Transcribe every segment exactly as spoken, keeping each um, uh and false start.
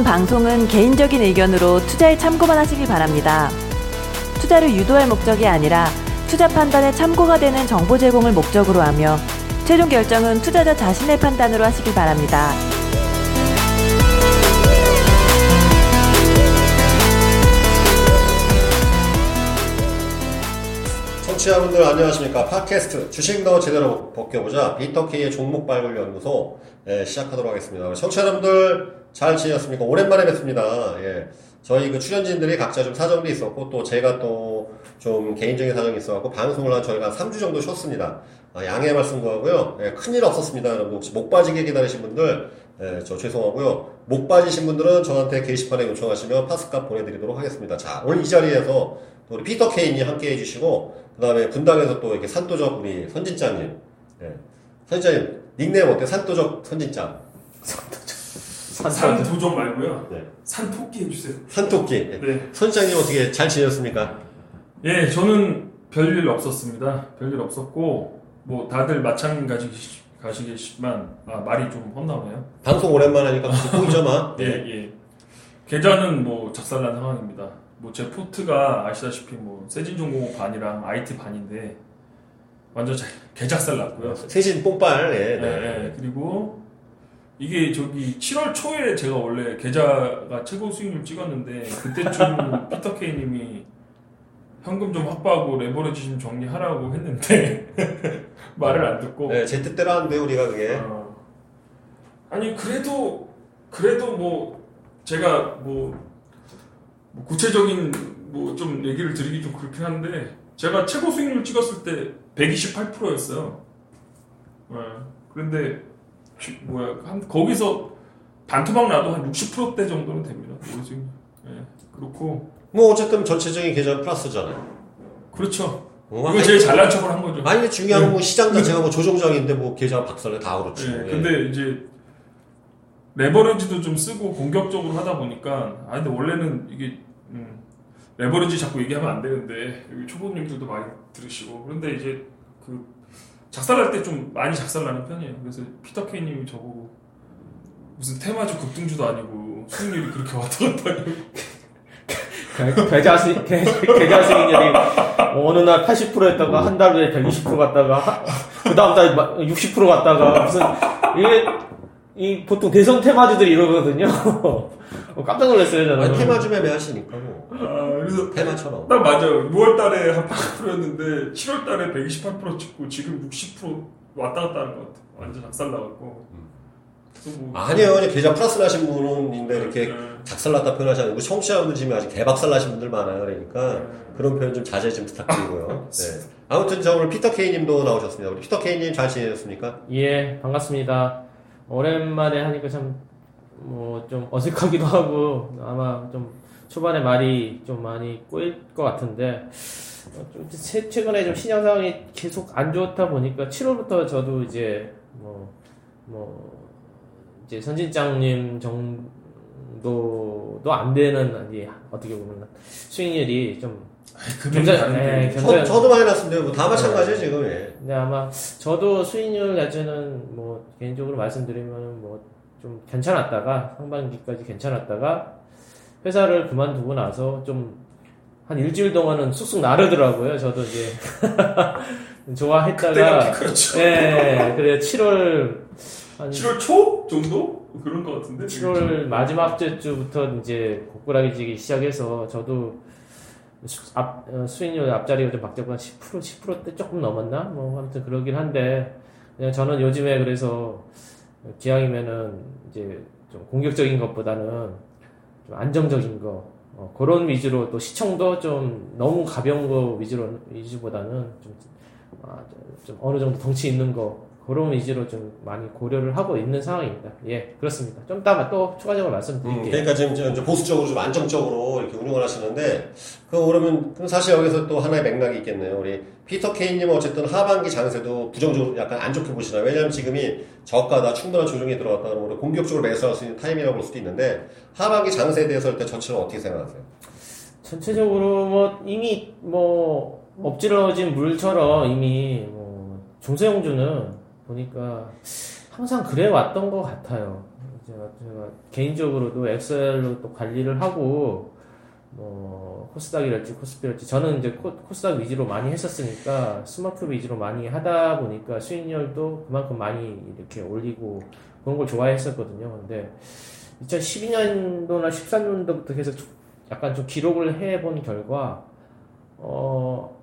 이번 방송은 개인적인 의견으로 투자에 참고만 하시기 바랍니다. 투자를 유도할 목적이 아니라 투자 판단에 참고가 되는 정보 제공을 목적으로 하며 최종 결정은 투자자 자신의 판단으로 하시기 바랍니다. 청취자분들 안녕하십니까. 팟캐스트 주식도 제대로 벗겨보자 피터K의 종목 발굴 연구소 예, 시작하도록 하겠습니다. 청취자분들 잘 지내셨습니까? 오랜만에 뵙습니다. 예. 저희 그 출연진들이 각자 좀 사정이 있었고 또 제가 또 좀 개인적인 사정이 있어갖고 방송을 한 저희가 삼 주 정도 쉬었습니다. 아, 양해 말씀도 하고요. 예, 큰일 없었습니다. 여러분 혹시 목 빠지게 기다리신 분들 예, 저 죄송하고요. 목 빠지신 분들은 저한테 게시판에 요청하시면 파스카 보내드리도록 하겠습니다. 자, 오늘 이 자리에서 또 우리 피터K님이 함께 해주시고 그 다음에 분당에서 또 이렇게 산도적 우리 선진장님 예. 선진장님 닉네임 어때요? 산도적 선진장 산도적 산도적 말고요. 네. 산토끼 해주세요. 산토끼. 네. 선장님 어떻게 잘 지내셨습니까? 예, 저는 별일 없었습니다. 별일 없었고 뭐 다들 마찬가지시겠지만 아, 말이 좀 험나오네요. 방송 오랜만에 하니까 보이잖아. 예, 예. 계좌는 뭐 작살난 상황입니다. 뭐 제 포트가 아시다시피 뭐 세진중공업 반이랑 아이티 반인데 완전 개작살났고요. 세진 뽕빨. 예, 네. 예, 예. 그리고 이게 저기 칠월 초에 제가 원래 계좌가 최고 수익률 찍었는데 그때쯤 피터K 님이 현금 좀 확보하고 레버리지 좀 정리하라고 했는데 말을 안 듣고 네, 제 뜻대로 하는데 우리가 그게 어. 아니 그래도 그래도 뭐 제가 뭐 구체적인 뭐 좀 얘기를 드리기 좀 그렇긴 한데 제가 최고 수익률 찍었을 때 백이십팔 퍼센트였어요. 네. 그런데 뭐야, 한, 거기서 반토막 나도 한 육십 퍼센트대 정도는 됩니다. 지금. 예, 그렇고. 뭐, 어쨌든 전체적인 계좌 플러스잖아요. 그렇죠. 어, 그거 제일 잘난 척을 한 거죠. 아니, 중요한 건 뭐 시장 자체가 뭐 조종장인데 뭐 계좌 박살내 다 그렇지. 예, 예. 근데 이제, 레버리지도 좀 쓰고 공격적으로 하다 보니까, 아, 근데 원래는 이게, 음, 레버리지 자꾸 얘기하면 안 되는데, 여기 초보님들도 많이 들으시고. 그런데 이제, 그, 작살날 때 좀 많이 작살나는 편이에요. 그래서 피터K 님이 저보고 무슨 테마주 급등주도 아니고 수익률이 그렇게 왔다갔다고 계좌 수익, 계좌 수익률이 어느 날 팔십 퍼센트 했다가 한 달 후에 백이십 퍼센트 갔다가 그 다음 달 육십 퍼센트 갔다가 무슨 이게 이 보통 대성 테마주들이 이러거든요. 깜짝 놀랐어요 저는. 아니, 테마 좀 매매하시니까 뭐. 아, 그래서 테마처럼. 딱 맞아요. 유월 달에 한 팔 퍼센트였는데 칠월 달에 백이십팔 퍼센트 찍고 지금 육십 퍼센트 왔다 갔다 하는 것 같아. 완전 작살나갖고. 음. 뭐, 아니에요. 아니, 계좌 플러스 나신 분인데 이렇게 네. 작살났다 표현하지 않고 청취자분들 지금 아직 개박살 나신 분들 많아요. 그러니까 네. 그런 표현 좀 자제 좀 부탁드리고요. 네. 아무튼 저 오늘 피터K님도 나오셨습니다. 우리 피터K님 잘 지내셨습니까? 예, 반갑습니다. 오랜만에 하니까 참. 뭐, 좀 어색하기도 하고, 아마 좀 초반에 말이 좀 많이 꼬일 것 같은데, 좀 최근에 좀 시장 상황이 계속 안 좋다 보니까, 칠월부터 저도 이제, 뭐, 뭐, 이제 선진장님 정도도 안 되는, 예, 어떻게 보면, 수익률이 좀, 굉장히 다른데. 예, 저도 많이 났습니다. 뭐 다 마찬가지예요, 예, 지금. 예. 근데 아마 저도 수익률 자체는 뭐, 개인적으로 말씀드리면 뭐, 좀 괜찮았다가 상반기까지 괜찮았다가 회사를 그만두고 나서 좀 한 일주일 동안은 쑥쑥 나르더라고요. 저도 이제 좋아했다가 그렇죠. 네, 그래 칠월 한 칠월 초 정도 그런 것 같은데 칠월 마지막 주부터 이제 고꾸라기지기 시작해서 저도 수, 앞 수익률 앞자리가 좀 바뀌었고 한 십 퍼센트 십 퍼센트대 조금 넘었나 뭐 아무튼 그러긴 한데 그냥 저는 요즘에 그래서 기왕이면은, 이제, 좀 공격적인 것보다는, 좀 안정적인 거, 어, 그런 위주로, 또 시청도 좀, 너무 가벼운 거 위주로, 위주보다는, 좀, 아, 좀, 어느 정도 덩치 있는 거, 그런 위주로 좀 많이 고려를 하고 있는 상황입니다. 예, 그렇습니다. 좀 이따가 또 추가적으로 말씀드릴게요. 음, 그러니까 지금, 지금 보수적으로 좀 안정적으로 이렇게 운영을 하시는데, 그, 그러면, 그럼 사실 여기서 또 하나의 맥락이 있겠네요. 우리, 피터K님은 어쨌든 하반기 장세도 부정적으로 약간 안 좋게 보시나요? 왜냐면 지금이 저가다 충분한 조정이 들어왔다는 거로 공격적으로 매수할 수 있는 타이밍이라고 볼 수도 있는데, 하반기 장세에 대해서 일단 전체는 어떻게 생각하세요? 전체적으로 뭐, 이미 뭐, 엎질러진 물처럼 이미 뭐, 중소형주는 보니까 항상 그래 왔던 것 같아요. 제가, 제가 개인적으로도 엑셀로 또 관리를 하고, 뭐, 코스닥이랄지 코스피랄지, 저는 이제 코, 코스닥 위주로 많이 했었으니까, 스마트 위주로 많이 하다 보니까 수익률도 그만큼 많이 이렇게 올리고, 그런 걸 좋아했었거든요. 근데, 이천십이 년도나 십삼 년도부터 계속 약간 좀 기록을 해본 결과, 어,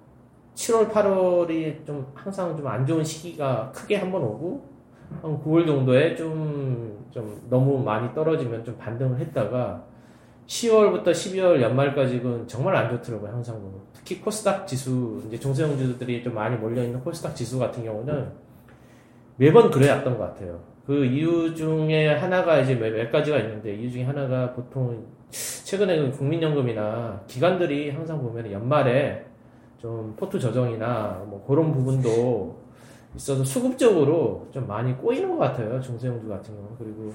칠월, 팔월이 좀 항상 좀 안 좋은 시기가 크게 한번 오고, 한 구월 정도에 좀, 좀 너무 많이 떨어지면 좀 반등을 했다가, 시월부터 십이월 연말까지는 정말 안 좋더라고요, 항상. 특히 코스닥 지수, 이제 종소형주들이 좀 많이 몰려있는 코스닥 지수 같은 경우는 매번 그래왔던 것 같아요. 그 이유 중에 하나가 이제 몇 가지가 있는데, 이유 중에 하나가 보통, 최근에 국민연금이나 기관들이 항상 보면 연말에 좀 포트 조정이나 뭐 그런 부분도 있어서 수급적으로 좀 많이 꼬이는 것 같아요, 중소형주 같은 경우. 그리고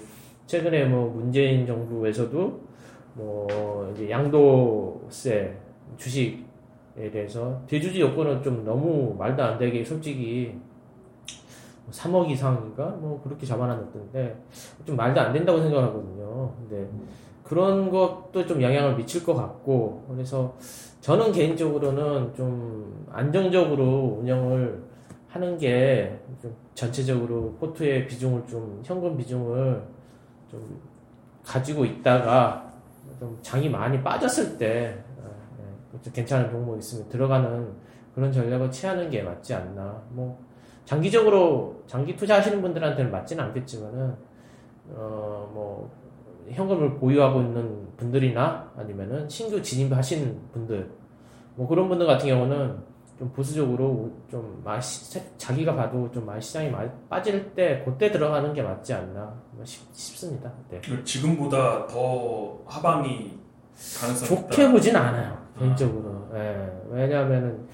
최근에 뭐 문재인 정부에서도 뭐 이제 양도세 주식에 대해서 대주주 요건은 좀 너무 말도 안 되게 솔직히 삼억 이상인가 뭐 그렇게 잡아놨던데 좀 말도 안 된다고 생각하거든요. 근데 그런 것도 좀 영향을 미칠 것 같고, 그래서 저는 개인적으로는 좀 안정적으로 운영을 하는 게 좀 전체적으로 포트의 비중을 좀 현금 비중을 좀 가지고 있다가 좀 장이 많이 빠졌을 때 좀 괜찮은 종목 있으면 들어가는 그런 전략을 취하는 게 맞지 않나. 뭐 장기적으로 장기 투자하시는 분들한테는 맞지는 않겠지만은 어 뭐 현금을 보유하고 있는 분들이나 아니면은 신규 진입하신 분들 뭐 그런 분들 같은 경우는 좀 보수적으로 좀 많이 자기가 봐도 좀 많이 시장이 많이 빠질 때 그때 들어가는 게 맞지 않나 싶, 싶습니다. 네. 지금보다 더 하방이 가능성이 좋게 있다. 보진 않아요, 개인적으로. 아. 예. 왜냐하면은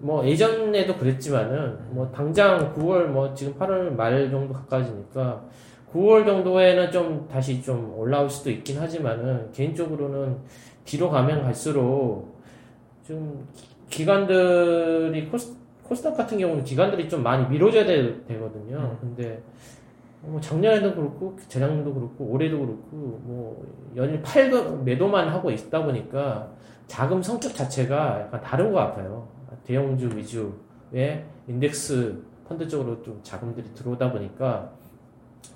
뭐 예전에도 그랬지만은 뭐 당장 구월 뭐 지금 팔월 말 정도 가까워지니까 구월 정도에는 좀 다시 좀 올라올 수도 있긴 하지만은 개인적으로는 뒤로 가면 갈수록 좀 기관들이 코스, 코스닥 같은 경우는 기관들이 좀 많이 밀어줘야 되, 되거든요. 음. 근데 뭐 작년에도 그렇고 재작년도 그렇고 올해도 그렇고 뭐 연일 팔 금 매도만 하고 있다 보니까 자금 성격 자체가 약간 다른 것 같아요. 대형주 위주의 인덱스 펀드 쪽으로 좀 자금들이 들어오다 보니까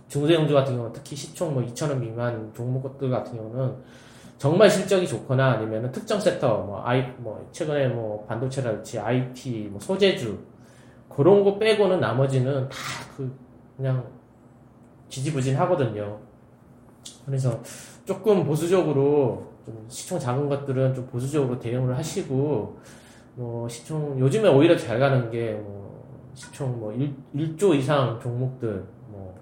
중소형주 같은 경우 특히 시총 뭐 이천 원 미만 종목들 같은 경우는 정말 실적이 좋거나 아니면은 특정 섹터 뭐 아이 뭐 최근에 뭐 반도체랄지 아이티 뭐 소재주 그런 거 빼고는 나머지는 다 그 그냥 지지부진하거든요. 그래서 조금 보수적으로 좀 시총 작은 것들은 좀 보수적으로 대응을 하시고 뭐 시총 요즘에 오히려 잘 가는 게 뭐 시총 뭐 일 조 이상 종목들 뭐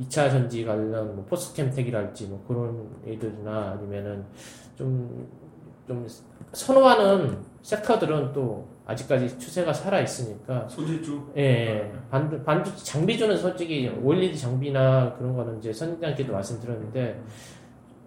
이 차 전지 관련, 뭐, 포스캠텍이랄지, 뭐, 그런 애들이나, 아니면은, 좀, 좀, 선호하는 섹터들은 또, 아직까지 추세가 살아있으니까. 소재주? 예. 반도, 반도, 장비주는 솔직히, 오일리드 장비나 그런 거는 이제 선진장께도 말씀드렸는데,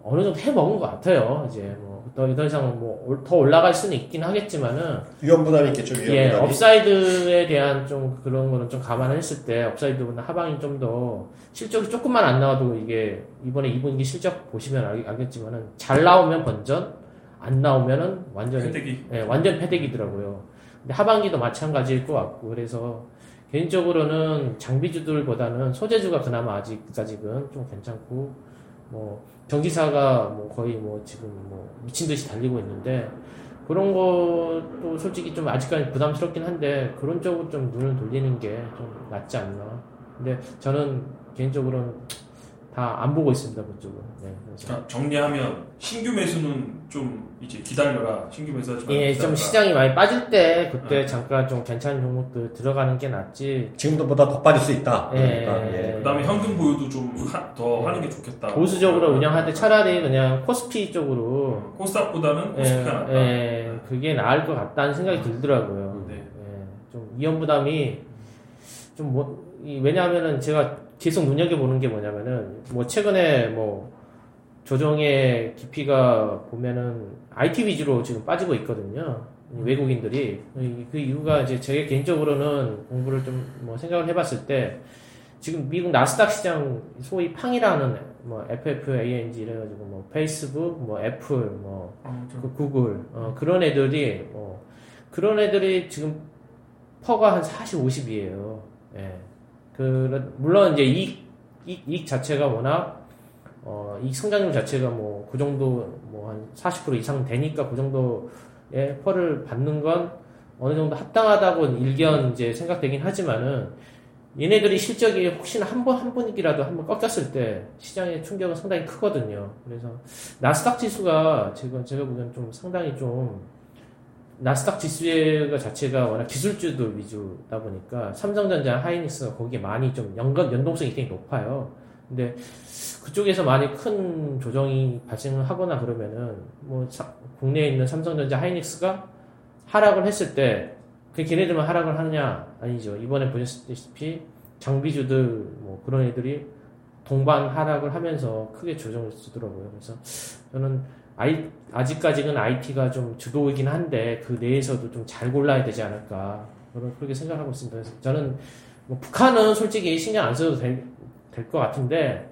어느 정도 해먹은 것 같아요. 이제, 뭐, 더, 더 이상 뭐, 더 올라갈 수는 있긴 하겠지만은. 위험부담이 있겠죠, 위험부담이. 예, 업사이드에 대한 좀 그런 거는 좀 감안을 했을 때, 업사이드보다 하방이 좀 더, 실적이 조금만 안 나와도 이게, 이번에 이 분기 실적 보시면 알, 알겠지만은, 잘 나오면 번전, 안 나오면은 완전히. 패대기. 예, 완전 패대기더라고요. 근데 하반기도 마찬가지일 것 같고, 그래서, 개인적으로는 장비주들보다는 소재주가 그나마 아직까지는 좀 괜찮고, 뭐, 전기사가 뭐 거의 뭐 지금 뭐 미친 듯이 달리고 있는데 그런 것도 솔직히 좀 아직까지 부담스럽긴 한데 그런 쪽으로 좀 눈을 돌리는 게 좀 낫지 않나. 근데 저는 개인적으로는 다 안 보고 있습니다, 그쪽은. 네, 그래서. 정리하면 신규 매수는 좀 이제 기다려라. 신규 매수하지 말고. 예, 좀 시장이 많이 빠질 때 그때 어. 잠깐 좀 괜찮은 종목들 들어가는 게 낫지. 지금보다 더 빠질 수 있다. 예, 그러니까. 예. 그다음에 현금 보유도 좀 더 하는 게 좋겠다. 보수적으로 운영할 때 차라리 그냥 코스피 쪽으로. 음, 코스닥보다는 코스피가 예, 낫다. 예, 그게 나을 것 같다는 생각이 들더라고요. 네. 예, 좀 위험 부담이 좀 뭐, 이, 왜냐하면은 제가 계속 눈여겨보는 게 뭐냐면은, 뭐, 최근에 뭐, 조정의 깊이가 보면은, 아이티 위주로 지금 빠지고 있거든요. 외국인들이. 그 이유가 이제 제 개인적으로는 공부를 좀 뭐 생각을 해봤을 때, 지금 미국 나스닥 시장 소위 팡이라는 뭐 에프에프에이엔지 이래가지고 뭐 페이스북, 뭐 애플, 뭐 아, 그 구글 어, 그런 애들이 어, 그런 애들이 지금 퍼가 한 사십, 오십이에요. 예. 그 물론 이제 이익, 이익, 이익 자체가 워낙 어, 이익 성장률 자체가 뭐 그 정도 뭐 한 사십 퍼센트 이상 되니까 그 정도의 퍼를 받는 건 어느 정도 합당하다고 일견 이제 생각되긴 하지만은. 얘네들이 실적이 혹시나 한 번, 한 번이라도 한 번 꺾였을 때 시장의 충격은 상당히 크거든요. 그래서 나스닥 지수가 지금 제가 보기엔 좀 상당히 좀 나스닥 지수가 자체가 워낙 기술주도 위주다 보니까 삼성전자, 하이닉스가 거기에 많이 좀 연관, 연동성이 굉장히 높아요. 근데 그쪽에서 많이 큰 조정이 발생을 하거나 그러면은 뭐 사, 국내에 있는 삼성전자, 하이닉스가 하락을 했을 때 그 걔네들만 하락을 하느냐? 아니죠. 이번에 보셨다시피 장비주들 뭐 그런 애들이 동반 하락을 하면서 크게 조정을 쓰더라고요. 그래서 저는 아이, 아직까지는 아이티가 좀 주도이긴 한데 그 내에서도 좀 잘 골라야 되지 않을까 그런 그렇게 생각하고 있습니다. 그래서 저는 뭐 북한은 솔직히 신경 안 써도 될 것 같은데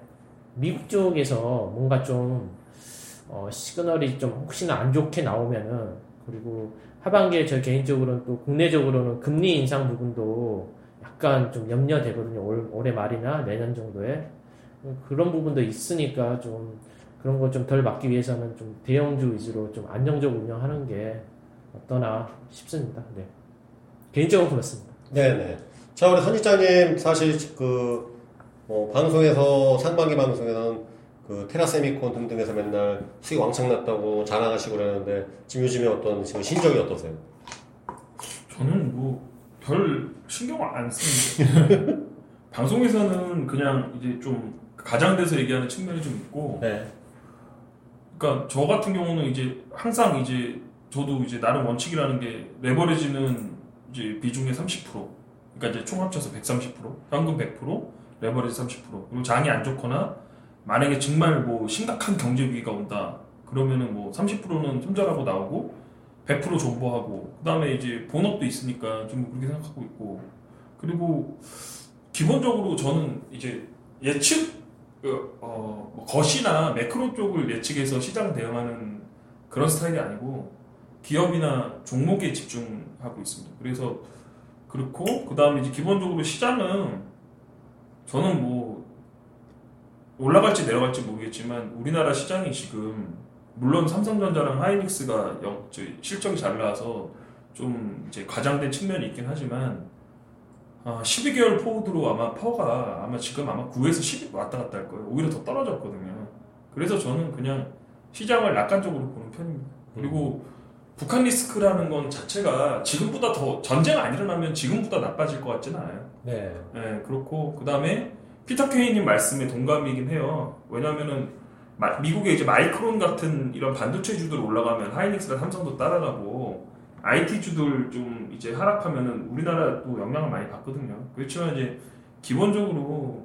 미국 쪽에서 뭔가 좀 어, 시그널이 좀 혹시나 안 좋게 나오면은 그리고 하반기에 저 개인적으로는 또 국내적으로는 금리 인상 부분도 약간 좀 염려되거든요. 올, 올해 말이나 내년 정도에. 그런 부분도 있으니까 좀 그런 거 좀 덜 막기 위해서는 좀 대형주 위주로 좀 안정적으로 운영하는 게 어떠나 싶습니다. 네. 개인적으로 그렇습니다. 네네. 자, 우리 선진장님 사실 그, 어, 방송에서 상반기 방송에서는 그 테라세미콘 등등에서 맨날 수익 왕창 났다고 자랑하시고 그러는데 지금 요즘에 어떤 지금 신정이 어떠세요? 저는 뭐 별 신경을 안 쓰는데 방송에서는 그냥 이제 좀 가장돼서 얘기하는 측면이 좀 있고 네. 그러니까 저 같은 경우는 이제 항상 이제 저도 이제 나름 원칙이라는 게 레버리지는 이제 비중의 삼십 퍼센트 그러니까 이제 총 합쳐서 백삼십 퍼센트 현금 백 퍼센트 레버리지 삼십 퍼센트 그리고 장이 안 좋거나 만약에 정말 뭐 심각한 경제 위기가 온다 그러면은 뭐 삼십 퍼센트는 손절하고 나오고 백 퍼센트 존버하고 그 다음에 이제 본업도 있으니까 좀 그렇게 생각하고 있고 그리고 기본적으로 저는 이제 예측 어 거시나 매크로 쪽을 예측해서 시장 대응하는 그런 스타일이 아니고 기업이나 종목에 집중하고 있습니다. 그래서 그렇고 그 다음에 이제 기본적으로 시장은 저는 뭐 올라갈지 내려갈지 모르겠지만 우리나라 시장이 지금 물론 삼성전자랑 하이닉스가 영, 실적이 잘 나와서 좀 이제 과장된 측면이 있긴 하지만 아, 십이 개월 포워드로 아마 퍼가 아마 지금 아마 구에서 십 왔다 갔다 할 거예요. 오히려 더 떨어졌거든요. 그래서 저는 그냥 시장을 낙관적으로 보는 편입니다. 그리고 북한 리스크라는 건 자체가 지금보다 더 전쟁 안 일어나면 지금보다 나빠질 것 같지는 않아요. 네. 네 그렇고 그 다음에 피터케이님 말씀에 동감이긴 해요. 왜냐면은, 마, 미국의 이제 마이크론 같은 이런 반도체주들 올라가면 하이닉스나 삼성도 따라가고, 아이티주들 좀 이제 하락하면은 우리나라도 영향을 많이 받거든요. 그렇지만 이제, 기본적으로,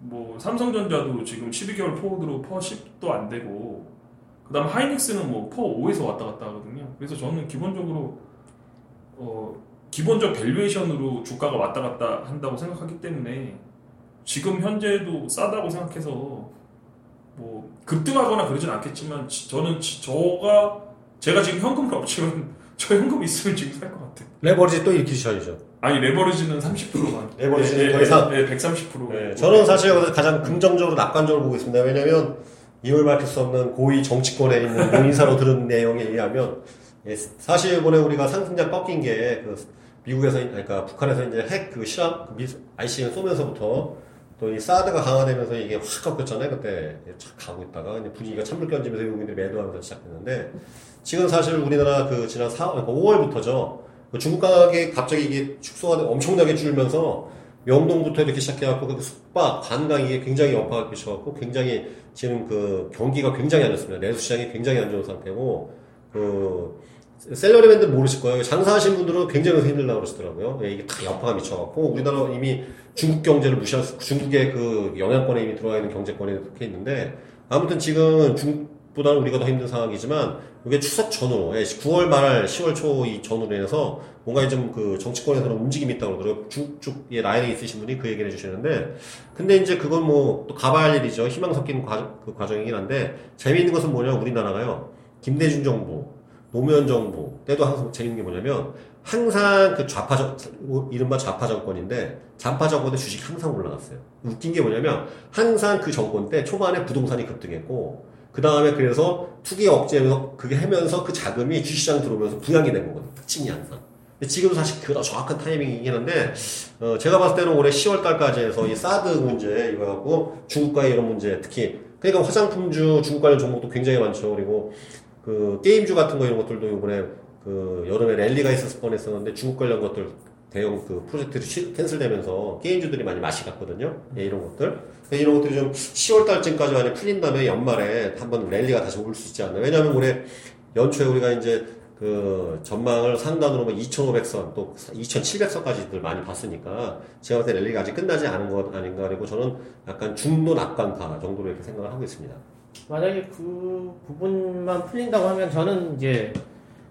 뭐, 삼성전자도 지금 십이 개월 포워드로 퍼 십도 안 되고, 그 다음 하이닉스는 뭐, 퍼 오에서 왔다 갔다 하거든요. 그래서 저는 기본적으로, 어, 기본적 밸류에이션으로 주가가 왔다 갔다 한다고 생각하기 때문에, 지금 현재도 싸다고 생각해서 뭐 급등하거나 그러진 않겠지만 저는 저가 제가 지금 현금은 없지만 저 현금 있으면 지금 살 것 같아요. 레버리지 또 일으키셔야죠. 아니 레버리지는 삼십 퍼센트만. 레버리지는 예, 더 이상 예, 백삼십 퍼센트. 예, 저는 사실 가장 긍정적으로 낙관적으로 보고 있습니다. 왜냐하면 이걸 밝힐 수 없는 고위 정치권에 있는 용인사로 들은 내용에 의하면 예, 사실 이번에 우리가 상승장 꺾인 게 그 미국에서 그러니까 북한에서 이제 핵 그 실험 그 아이씨비엠 쏘면서부터 또 이 사드가 강화되면서 이게 확 꺾였잖아요. 그때 착 가고 있다가 이제 분위기가 찬물 끼얹으면서 외국인들이 매도하면서 시작했는데 지금 사실 우리나라 그 지난 사, 그러니까 오월부터죠. 그 중국 가격이 갑자기 이게 축소가 엄청나게 줄면서 명동부터 이렇게 시작해갖고 그 숙박, 관광 이게 굉장히 여파가 끼쳐갖고 굉장히 지금 그 경기가 굉장히 안 좋습니다. 내수 시장이 굉장히 안 좋은 상태고 그 셀러리맨들 모르실 거예요. 장사하신 분들은 굉장히 힘들다고 그러시더라고요. 예, 이게 다 여파가 미쳐갖고, 우리나라 이미 중국 경제를 무시할 수, 중국의 그 영향권에 이미 들어와 있는 경제권에 속해 있는데, 아무튼 지금 중, 보다는 우리가 더 힘든 상황이지만, 이게 추석 전후, 구월 말, 시월 초 이 전후로 인해서 뭔가 좀 그 정치권에서는 움직임이 있다고 그러더라고요. 쭉쭉, 예, 라인에 있으신 분이 그 얘기를 해주시는데, 근데 이제 그건 뭐, 또 가봐야 할 일이죠. 희망 섞인 과정, 그 과정이긴 한데, 재미있는 것은 뭐냐면, 우리나라가요, 김대중 정부, 노무현 정부, 때도 항상 재밌는 게 뭐냐면, 항상 그 좌파 정, 이른바 좌파 정권인데, 좌파 정권의 주식 항상 올라갔어요. 웃긴 게 뭐냐면, 항상 그 정권 때 초반에 부동산이 급등했고, 그 다음에 그래서 투기 억제하면서 그게 하면서 그 자금이 주시장 들어오면서 부양이 된 거거든요. 특징이 항상. 근데 지금도 사실 그다 정확한 타이밍이긴 한데, 어, 제가 봤을 때는 올해 시월달까지 해서 이 사드 문제, 이거 갖고 중국과의 이런 문제, 특히, 그러니까 화장품주, 중국 관련 종목도 굉장히 많죠. 그리고 그 게임주 같은 거 이런 것들도 이번에 그 여름에 랠리가 있었을 뻔 했었는데 중국 관련 것들 대형 그 프로젝트도 캔슬되면서 게임주들이 많이 맛이 갔거든요. 예, 이런 것들. 이런 것들이 좀 시월달쯤까지 많이 풀린 다음에 연말에 한번 랠리가 다시 올 수 있지 않나. 왜냐하면 올해 연초에 우리가 이제 그 전망을 상단으로 이천오백 선 또 이천칠백 선까지들 많이 봤으니까 제가 봤을 때 랠리가 아직 끝나지 않은 것 아닌가. 그리고 저는 약간 중도 낙관파 정도로 이렇게 생각을 하고 있습니다. 만약에 그 부분만 풀린다고 하면 저는 이제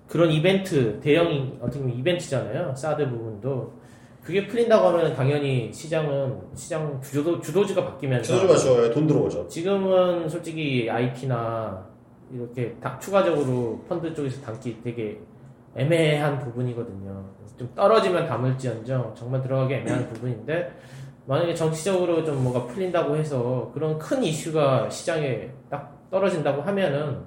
그런 이벤트, 대형, 어떻게 보면 이벤트잖아요. 사드 부분도. 그게 풀린다고 하면 당연히 시장은, 시장 주도, 주도지가 바뀌면서. 주도지가 돈 들어오죠. 지금은 솔직히 아이피나 이렇게 다 추가적으로 펀드 쪽에서 담기 되게 애매한 부분이거든요. 좀 떨어지면 담을지언정 정말 들어가기 애매한 부분인데, 만약에 정치적으로 좀 뭐가 풀린다고 해서 그런 큰 이슈가 시장에 딱 떨어진다고 하면은,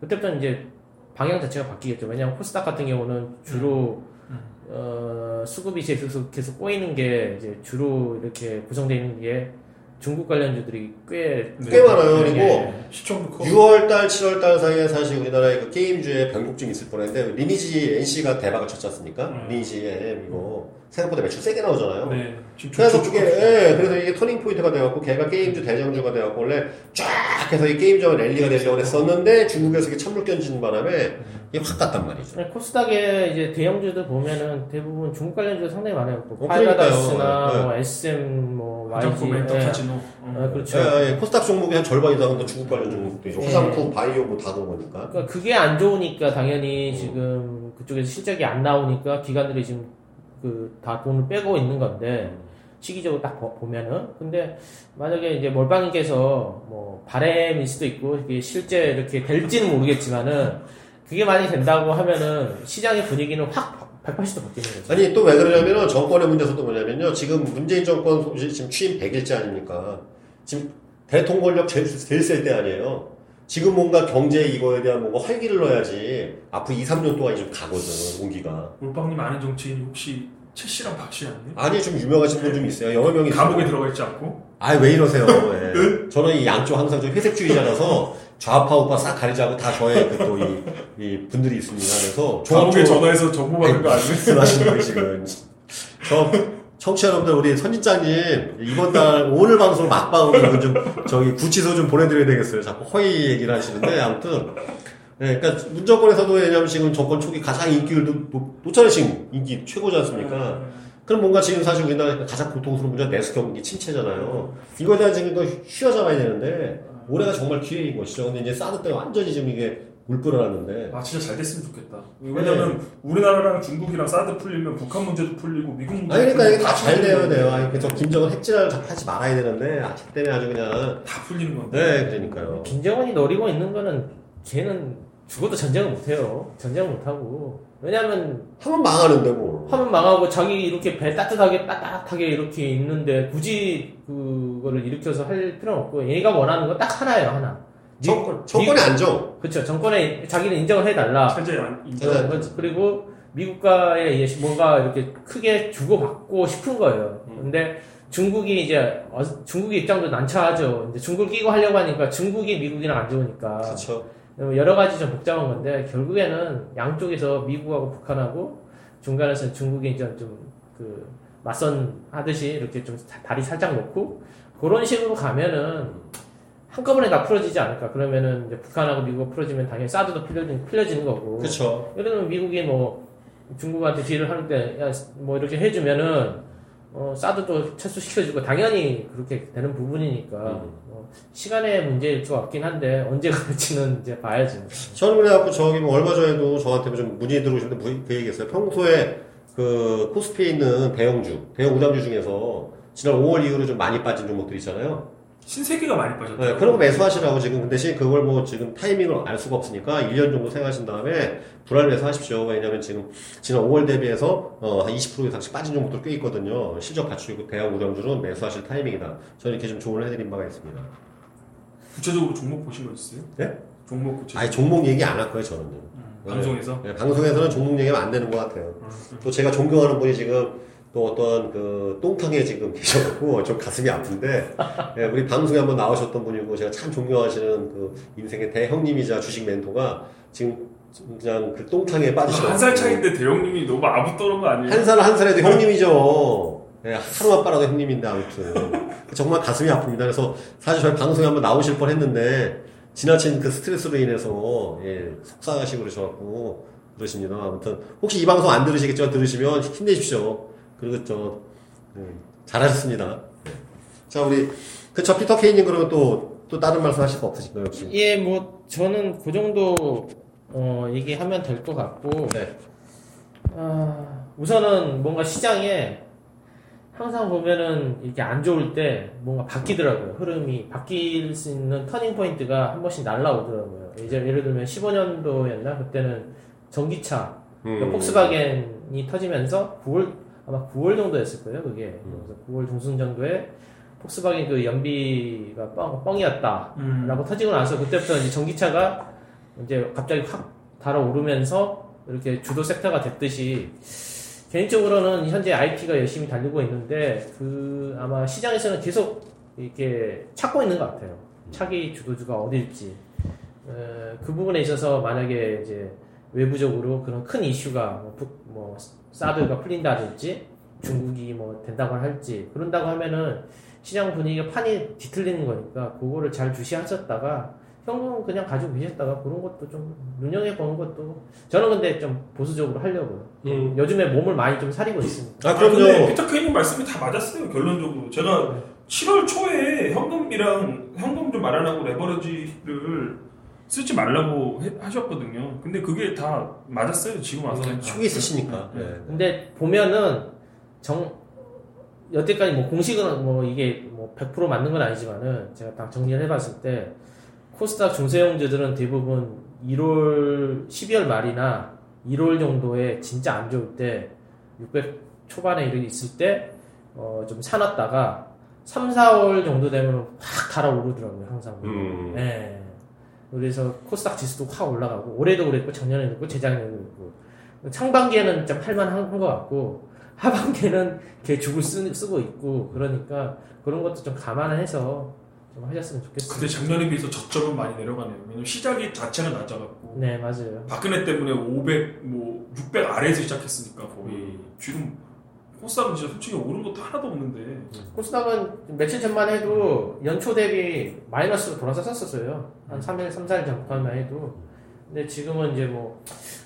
그때부터 이제 방향 자체가 바뀌겠죠. 왜냐면 코스닥 같은 경우는 주로 음. 음. 어, 수급이 계속 계속 꼬이는 게 이제 주로 이렇게 구성되어 있는 게 중국 관련주들이 꽤 꽤 네. 많아요. 그리고 시총도 유월달, 칠월달 사이에 사실 우리나라의 그 게임주에 변곡증이 있을 뻔했는데 리니지 엔씨가 대박을 쳤지 않습니까? 음. 리니지 에스엠 이거 생각보다 매출 세게 나오잖아요. 네. 그래서 그게 예, 그래서 이게 터닝 포인트가 돼갖고 걔가 게임주 대장주가 돼갖고 원래 쫙 해서 이 게임주가 랠리가 되려고 했었는데 중국에서 이게 찬물 끼얹는 바람에 이게 확 갔단 말이죠. 코스닥에 이제 대형주들 보면은 대부분 중국 관련주가 상당히 많아요. 뭐 파이다스나 네. 뭐 에스엠 뭐 화장품, 엔터, 카지노. 아, 그렇죠. 예, 예. 코스닥 종목이 한 절반 이상은 또 중국 관련 종목도 있고, 화장품, 바이오 뭐 다 들어가니까. 그러니까 그게 안 좋으니까 당연히 음. 지금 그쪽에서 실적이 안 나오니까 기관들이 지금 그 다 돈을 빼고 있는 건데 시기적으로 딱 보면은 근데 만약에 이제 몰빵님께서 뭐 바램일 수도 있고 이게 실제 이렇게 될지는 모르겠지만은 그게 많이 된다고 하면은 시장의 분위기는 확 백팔십 도 바뀌는 거죠. 아니 또 왜 그러냐면은 정권의 문제에서도 뭐냐면요 지금 문재인 정권 지금 취임 백 일째 아닙니까? 지금 대통령 권력 제일, 제일 셀 때 아니에요. 지금 뭔가 경제 이거에 대한 뭔가 활기를 넣어야지 앞으로 이, 삼 년 동안 좀 가거든, 온기가. 몰빵님 아는 정치인 혹시 최 씨랑 박 씨 아니에요? 아니, 좀 유명하신 분 좀 있어요. 여러 명이. 감옥에 들어가 있지 않고? 아이, 왜 이러세요. 네. 저는 이 양쪽 항상 좀 회색주의자라서 좌파, 우파 싹 가리지 않고 다 저의 그 또 이, 이 분들이 있습니다. 그래서. 감옥에 전화해서 정보 받은 거 아니에요? 말씀하시는 거예요, 지금. 저, 청취자 여러분들, 우리 선진장님, 이번 달, 오늘 방송 막방으로 좀, 저기, 구치소 좀 보내드려야 되겠어요. 자꾸 허위 얘기를 하시는데, 아무튼. 네, 그러니까, 문정권에서도 왜냐면 지금 정권 초기 가장 인기를 높, 높잖아요. 지금 인기 최고지 않습니까? 그럼 뭔가 지금 사실 우리나라 가장 고통스러운 문제는 내수 경기 침체잖아요. 이거에 대한 지금 이거 휘어잡아야 되는데, 올해가 정말 기회인 것이죠. 근데 이제 사드 때문에 완전히 지금 이게, 물 뿌려놨는데. 아, 진짜 잘 됐으면 좋겠다. 왜냐면, 네. 우리나라랑 중국이랑 사드 풀리면 북한 문제도 풀리고, 미국 문제도 풀리고. 아니, 그러니까 이게 다 잘 돼야 돼요. 아니, 그래서 김정은 핵질환을 하지 말아야 되는데, 아, 쟤 때문에 아주 그냥. 다 풀리는 건데. 네, 그러니까요. 김정은이 노리고 있는 거는, 걔는 죽어도 전쟁을 못해요. 전쟁을 못하고. 왜냐면. 하면 망하는데, 뭐. 하면 망하고, 자기 이렇게 배 따뜻하게, 따뜻하게 이렇게 있는데, 굳이 그거를 일으켜서 할 필요는 없고, 얘가 원하는 건 딱 하나예요, 하나. 정권, 정권의 안정. 그렇죠. 정권에 자기는 인정을 해달라. 현재 인정. 그리고 미국과의 뭔가 이렇게 크게 주고받고 싶은 거예요. 음. 근데 중국이 이제 중국의 입장도 난처하죠. 이제 중국을 끼고 하려고 하니까 중국이 미국이랑 안 좋으니까. 그렇죠. 여러 가지 좀 복잡한 건데 결국에는 양쪽에서 미국하고 북한하고 중간에서 중국이 이제 좀 그 맞선 하듯이 이렇게 좀 다리 살짝 놓고 그런 식으로 가면은. 한꺼번에 다 풀어지지 않을까. 그러면은, 이제 북한하고 미국 풀어지면 당연히 사드도 풀려지는, 풀려지는 거고. 그쵸. 예를 들면 미국이 뭐, 중국한테 딜을 하는데, 야, 뭐 이렇게 해주면은, 어, 사드 또 철수시켜주고 당연히 그렇게 되는 부분이니까 음. 어, 시간의 문제일 것 같긴 한데 언제 갈지는 이제 봐야지. 저는 그래갖고 저기 뭐 얼마 전에도 저한테 좀 문의 들어오셨는데 그 얘기했어요. 평소에 그 코스피에 있는 대형주, 대형 우량주 중에서 지난 오월 이후로 좀 많이 빠진 종목들 있잖아요. 신세계가 많이 빠졌죠. 네, 그런 거 매수하시라고 지금. 근데 대신 그걸 뭐 지금 타이밍을 알 수가 없으니까 일 년 정도 생각하신 다음에 불안 매수하십시오. 왜냐면 지금 지난 오월 대비해서 어, 한 이십 퍼센트 이상씩 빠진 종목들 꽤 있거든요. 실적 갖추고 대형 우량주는 매수하실 타이밍이다. 저는 이렇게 좀 조언을 해드린 바가 있습니다. 구체적으로 종목 보신 거 있으세요? 네? 종목 구체적으로? 아니 종목 얘기 안 할 거예요 저는요. 음, 방송에서? 네, 방송에서는 종목 얘기하면 안 되는 것 같아요. 음. 또 제가 존경하는 분이 지금 또 어떤 그 똥탕에 지금 계셔갖고 좀 가슴이 아픈데 예, 우리 방송에 한번 나오셨던 분이고 제가 참 존경하시는 그 인생의 대형님이자 주식 멘토가 지금 그냥 그 똥탕에 빠지셔. 한 살 차이인데 대형님이 너무 아부떠는 거 아니에요? 한 살 한 살에도 형님이죠. 예, 하루만 빨아도 형님인데 아무튼 정말 가슴이 아픕니다. 그래서 사실 저희 방송에 한번 나오실 뻔했는데 지나친 그 스트레스로 인해서 예, 속상하시고 그러셔갖고 그러십니다. 아무튼 혹시 이 방송 안 들으시겠죠? 들으시면 힘내십시오. 그리고 저, 음, 잘하셨습니다. 자, 우리, 그쵸, 피터케이님 그러면 또, 또 다른 말씀 하실 거 없으신가요, 혹시? 예, 뭐, 저는 그 정도, 어, 얘기하면 될 것 같고, 네. 아, 우선은 뭔가 시장에 항상 보면은 이렇게 안 좋을 때 뭔가 바뀌더라고요. 흐름이. 바뀔 수 있는 터닝포인트가 한 번씩 날라오더라고요. 이제 예를 들면 십오 년도였나? 그때는 전기차, 음. 폭스바겐이 터지면서 구월, 아마 구월 정도였을 거예요, 그게. 음. 그래서 구월 중순 정도에 폭스바겐 그 연비가 뻥, 뻥이었다. 음. 라고 터지고 나서 그때부터 이제 전기차가 이제 갑자기 확 달아오르면서 이렇게 주도 섹터가 됐듯이 개인적으로는 현재 아이티가 열심히 달리고 있는데 그 아마 시장에서는 계속 이렇게 찾고 있는 것 같아요. 차기 주도주가 어딜지. 어, 그 부분에 있어서 만약에 이제 외부적으로 그런 큰 이슈가 뭐, 북, 뭐 사드가 풀린다든지 중국이 뭐 된다고 할지 그런다고 하면은 시장 분위기가 판이 뒤틀리는 거니까 그거를 잘 주시하셨다가 형은 그냥 가지고 계셨다가 그런 것도 좀 눈여겨 보는 것도 저는 근데 좀 보수적으로 하려고요. 음. 요즘에 몸을 많이 좀 사리고 있습니다. 아, 그럼요. 아, 근데 피터케이님 말씀이 다 맞았어요. 결론적으로 제가 칠월 초에 현금이랑 현금 좀 마련하고 레버리지를 쓰지 말라고 해, 하셨거든요. 근데 그게 다 맞았어요. 지금 와서 초기 쓰시니까. 네. 네. 근데 보면은 정 여태까지 뭐 공식은 뭐 이게 뭐 백 퍼센트 맞는 건 아니지만은 제가 딱 정리를 해봤을 때 코스닥 중소형주들은 대부분 일월 십이월 말이나 일월 정도에 진짜 안 좋을 때 육백 초반에 이렇게 있을 때 어 좀 사놨다가 삼, 사월 정도 되면 확 달아오르더라고요. 항상. 음. 네. 그래서 코스닥 지수도 확 올라가고 올해도 그랬고 작년에도 그랬고 재작년에도 그랬고 상반기에는 좀 할만한 것 같고 하반기에는 개 죽을 쓰, 쓰고 있고 그러니까 그런 것도 좀 감안해서 좀 하셨으면 좋겠어요. 근데 작년에 비해서 저점은 많이 내려가네요. 왜냐면 시작이 자체가 낮아갖고 네 맞아요. 박근혜 때문에 오백 뭐 육백 아래에서 시작했으니까 거의 음. 지금 코스닥은 진짜 솔직히 오른 것도 하나도 없는데 코스닥은 며칠 전만 해도 연초 대비 마이너스로 돌아섰었어요. 한 삼 일, 삼 사 일 전까지만 해도 근데 지금은 이제 뭐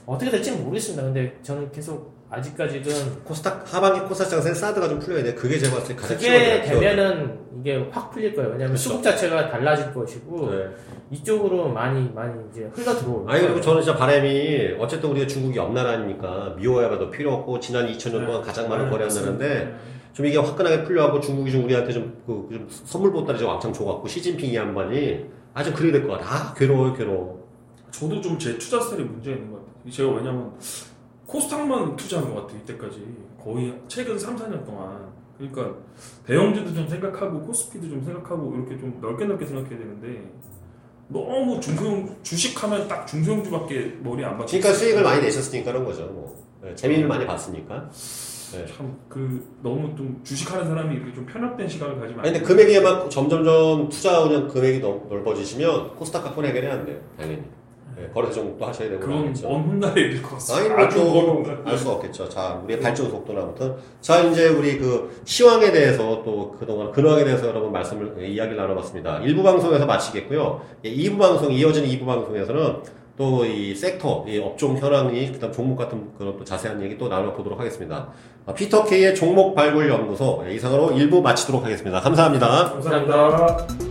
어떻게 될지는 모르겠습니다. 근데 저는 계속 아직까지는 코스닥 하반기 코스닥장세 사드가 좀 풀려야 돼. 그게 제가 봤을 때 가장 그게 되면은 이게 확 풀릴 거예요. 왜냐면 수급 자체가 달라질 것이고 네. 이쪽으로 많이 많이 이제 흘러 들어올. 아니 그리고 저는 진짜 바람이 어쨌든 우리가 중국이 옆나라 아닙니까. 미워해봐도 필요 없고 지난 이천 년 동안 네. 가장 많은 네. 거래한다는데 네. 좀 이게 화끈하게 풀려갖고 중국이 좀 우리한테 좀, 그, 좀 선물 보따리 좀 왕창 줘갖고 시진핑이 한반이 아주 그래야 될 것 같아. 아 괴로워요 괴로워. 저도 좀 제 투자 스타일이 문제 있는 것 같아요. 제가 왜냐면 코스닥만 투자한 것 같아요. 이때까지 거의 최근 삼, 사 년 동안 그러니까 대형주도 좀 생각하고 코스피도 좀 생각하고 이렇게 좀 넓게 넓게 생각해야 되는데 너무 중소형 주식하면 딱 중소형주밖에 머리 안 받죠. 그러니까 수익을 많이 내셨으니까 그런 거죠. 뭐. 네, 재미를 많이 봤으니까. 네. 참 그 너무 좀 주식하는 사람이 이렇게 좀 편협된 시각을 가지면. 아니, 근데 금액이 막 점점점 투자하는 금액이 너무 넓어지시면 코스닥 갖고는 해결이 안 돼요. 당연히. 네, 거래 정도 하셔야 되고 그러겠죠. 그건 먼 훗날에 일일 것 같습니다. 아니, 뭐 좀 알 수 없겠죠. 자, 우리의 발전 속도는 아무튼. 자, 이제 우리 그 시황에 대해서 또 그동안 근황에 대해서 여러분 말씀을, 예, 이야기를 나눠봤습니다. 일 부 방송에서 마치겠고요. 예, 이 부 방송, 이어지는 이 부 방송에서는 또 이 섹터, 이 업종 현황이, 그 다음 종목 같은 그런 또 자세한 얘기 또 나눠보도록 하겠습니다. 피터K의 종목 발굴 연구소, 이상으로 일 부 마치도록 하겠습니다. 감사합니다. 감사합니다.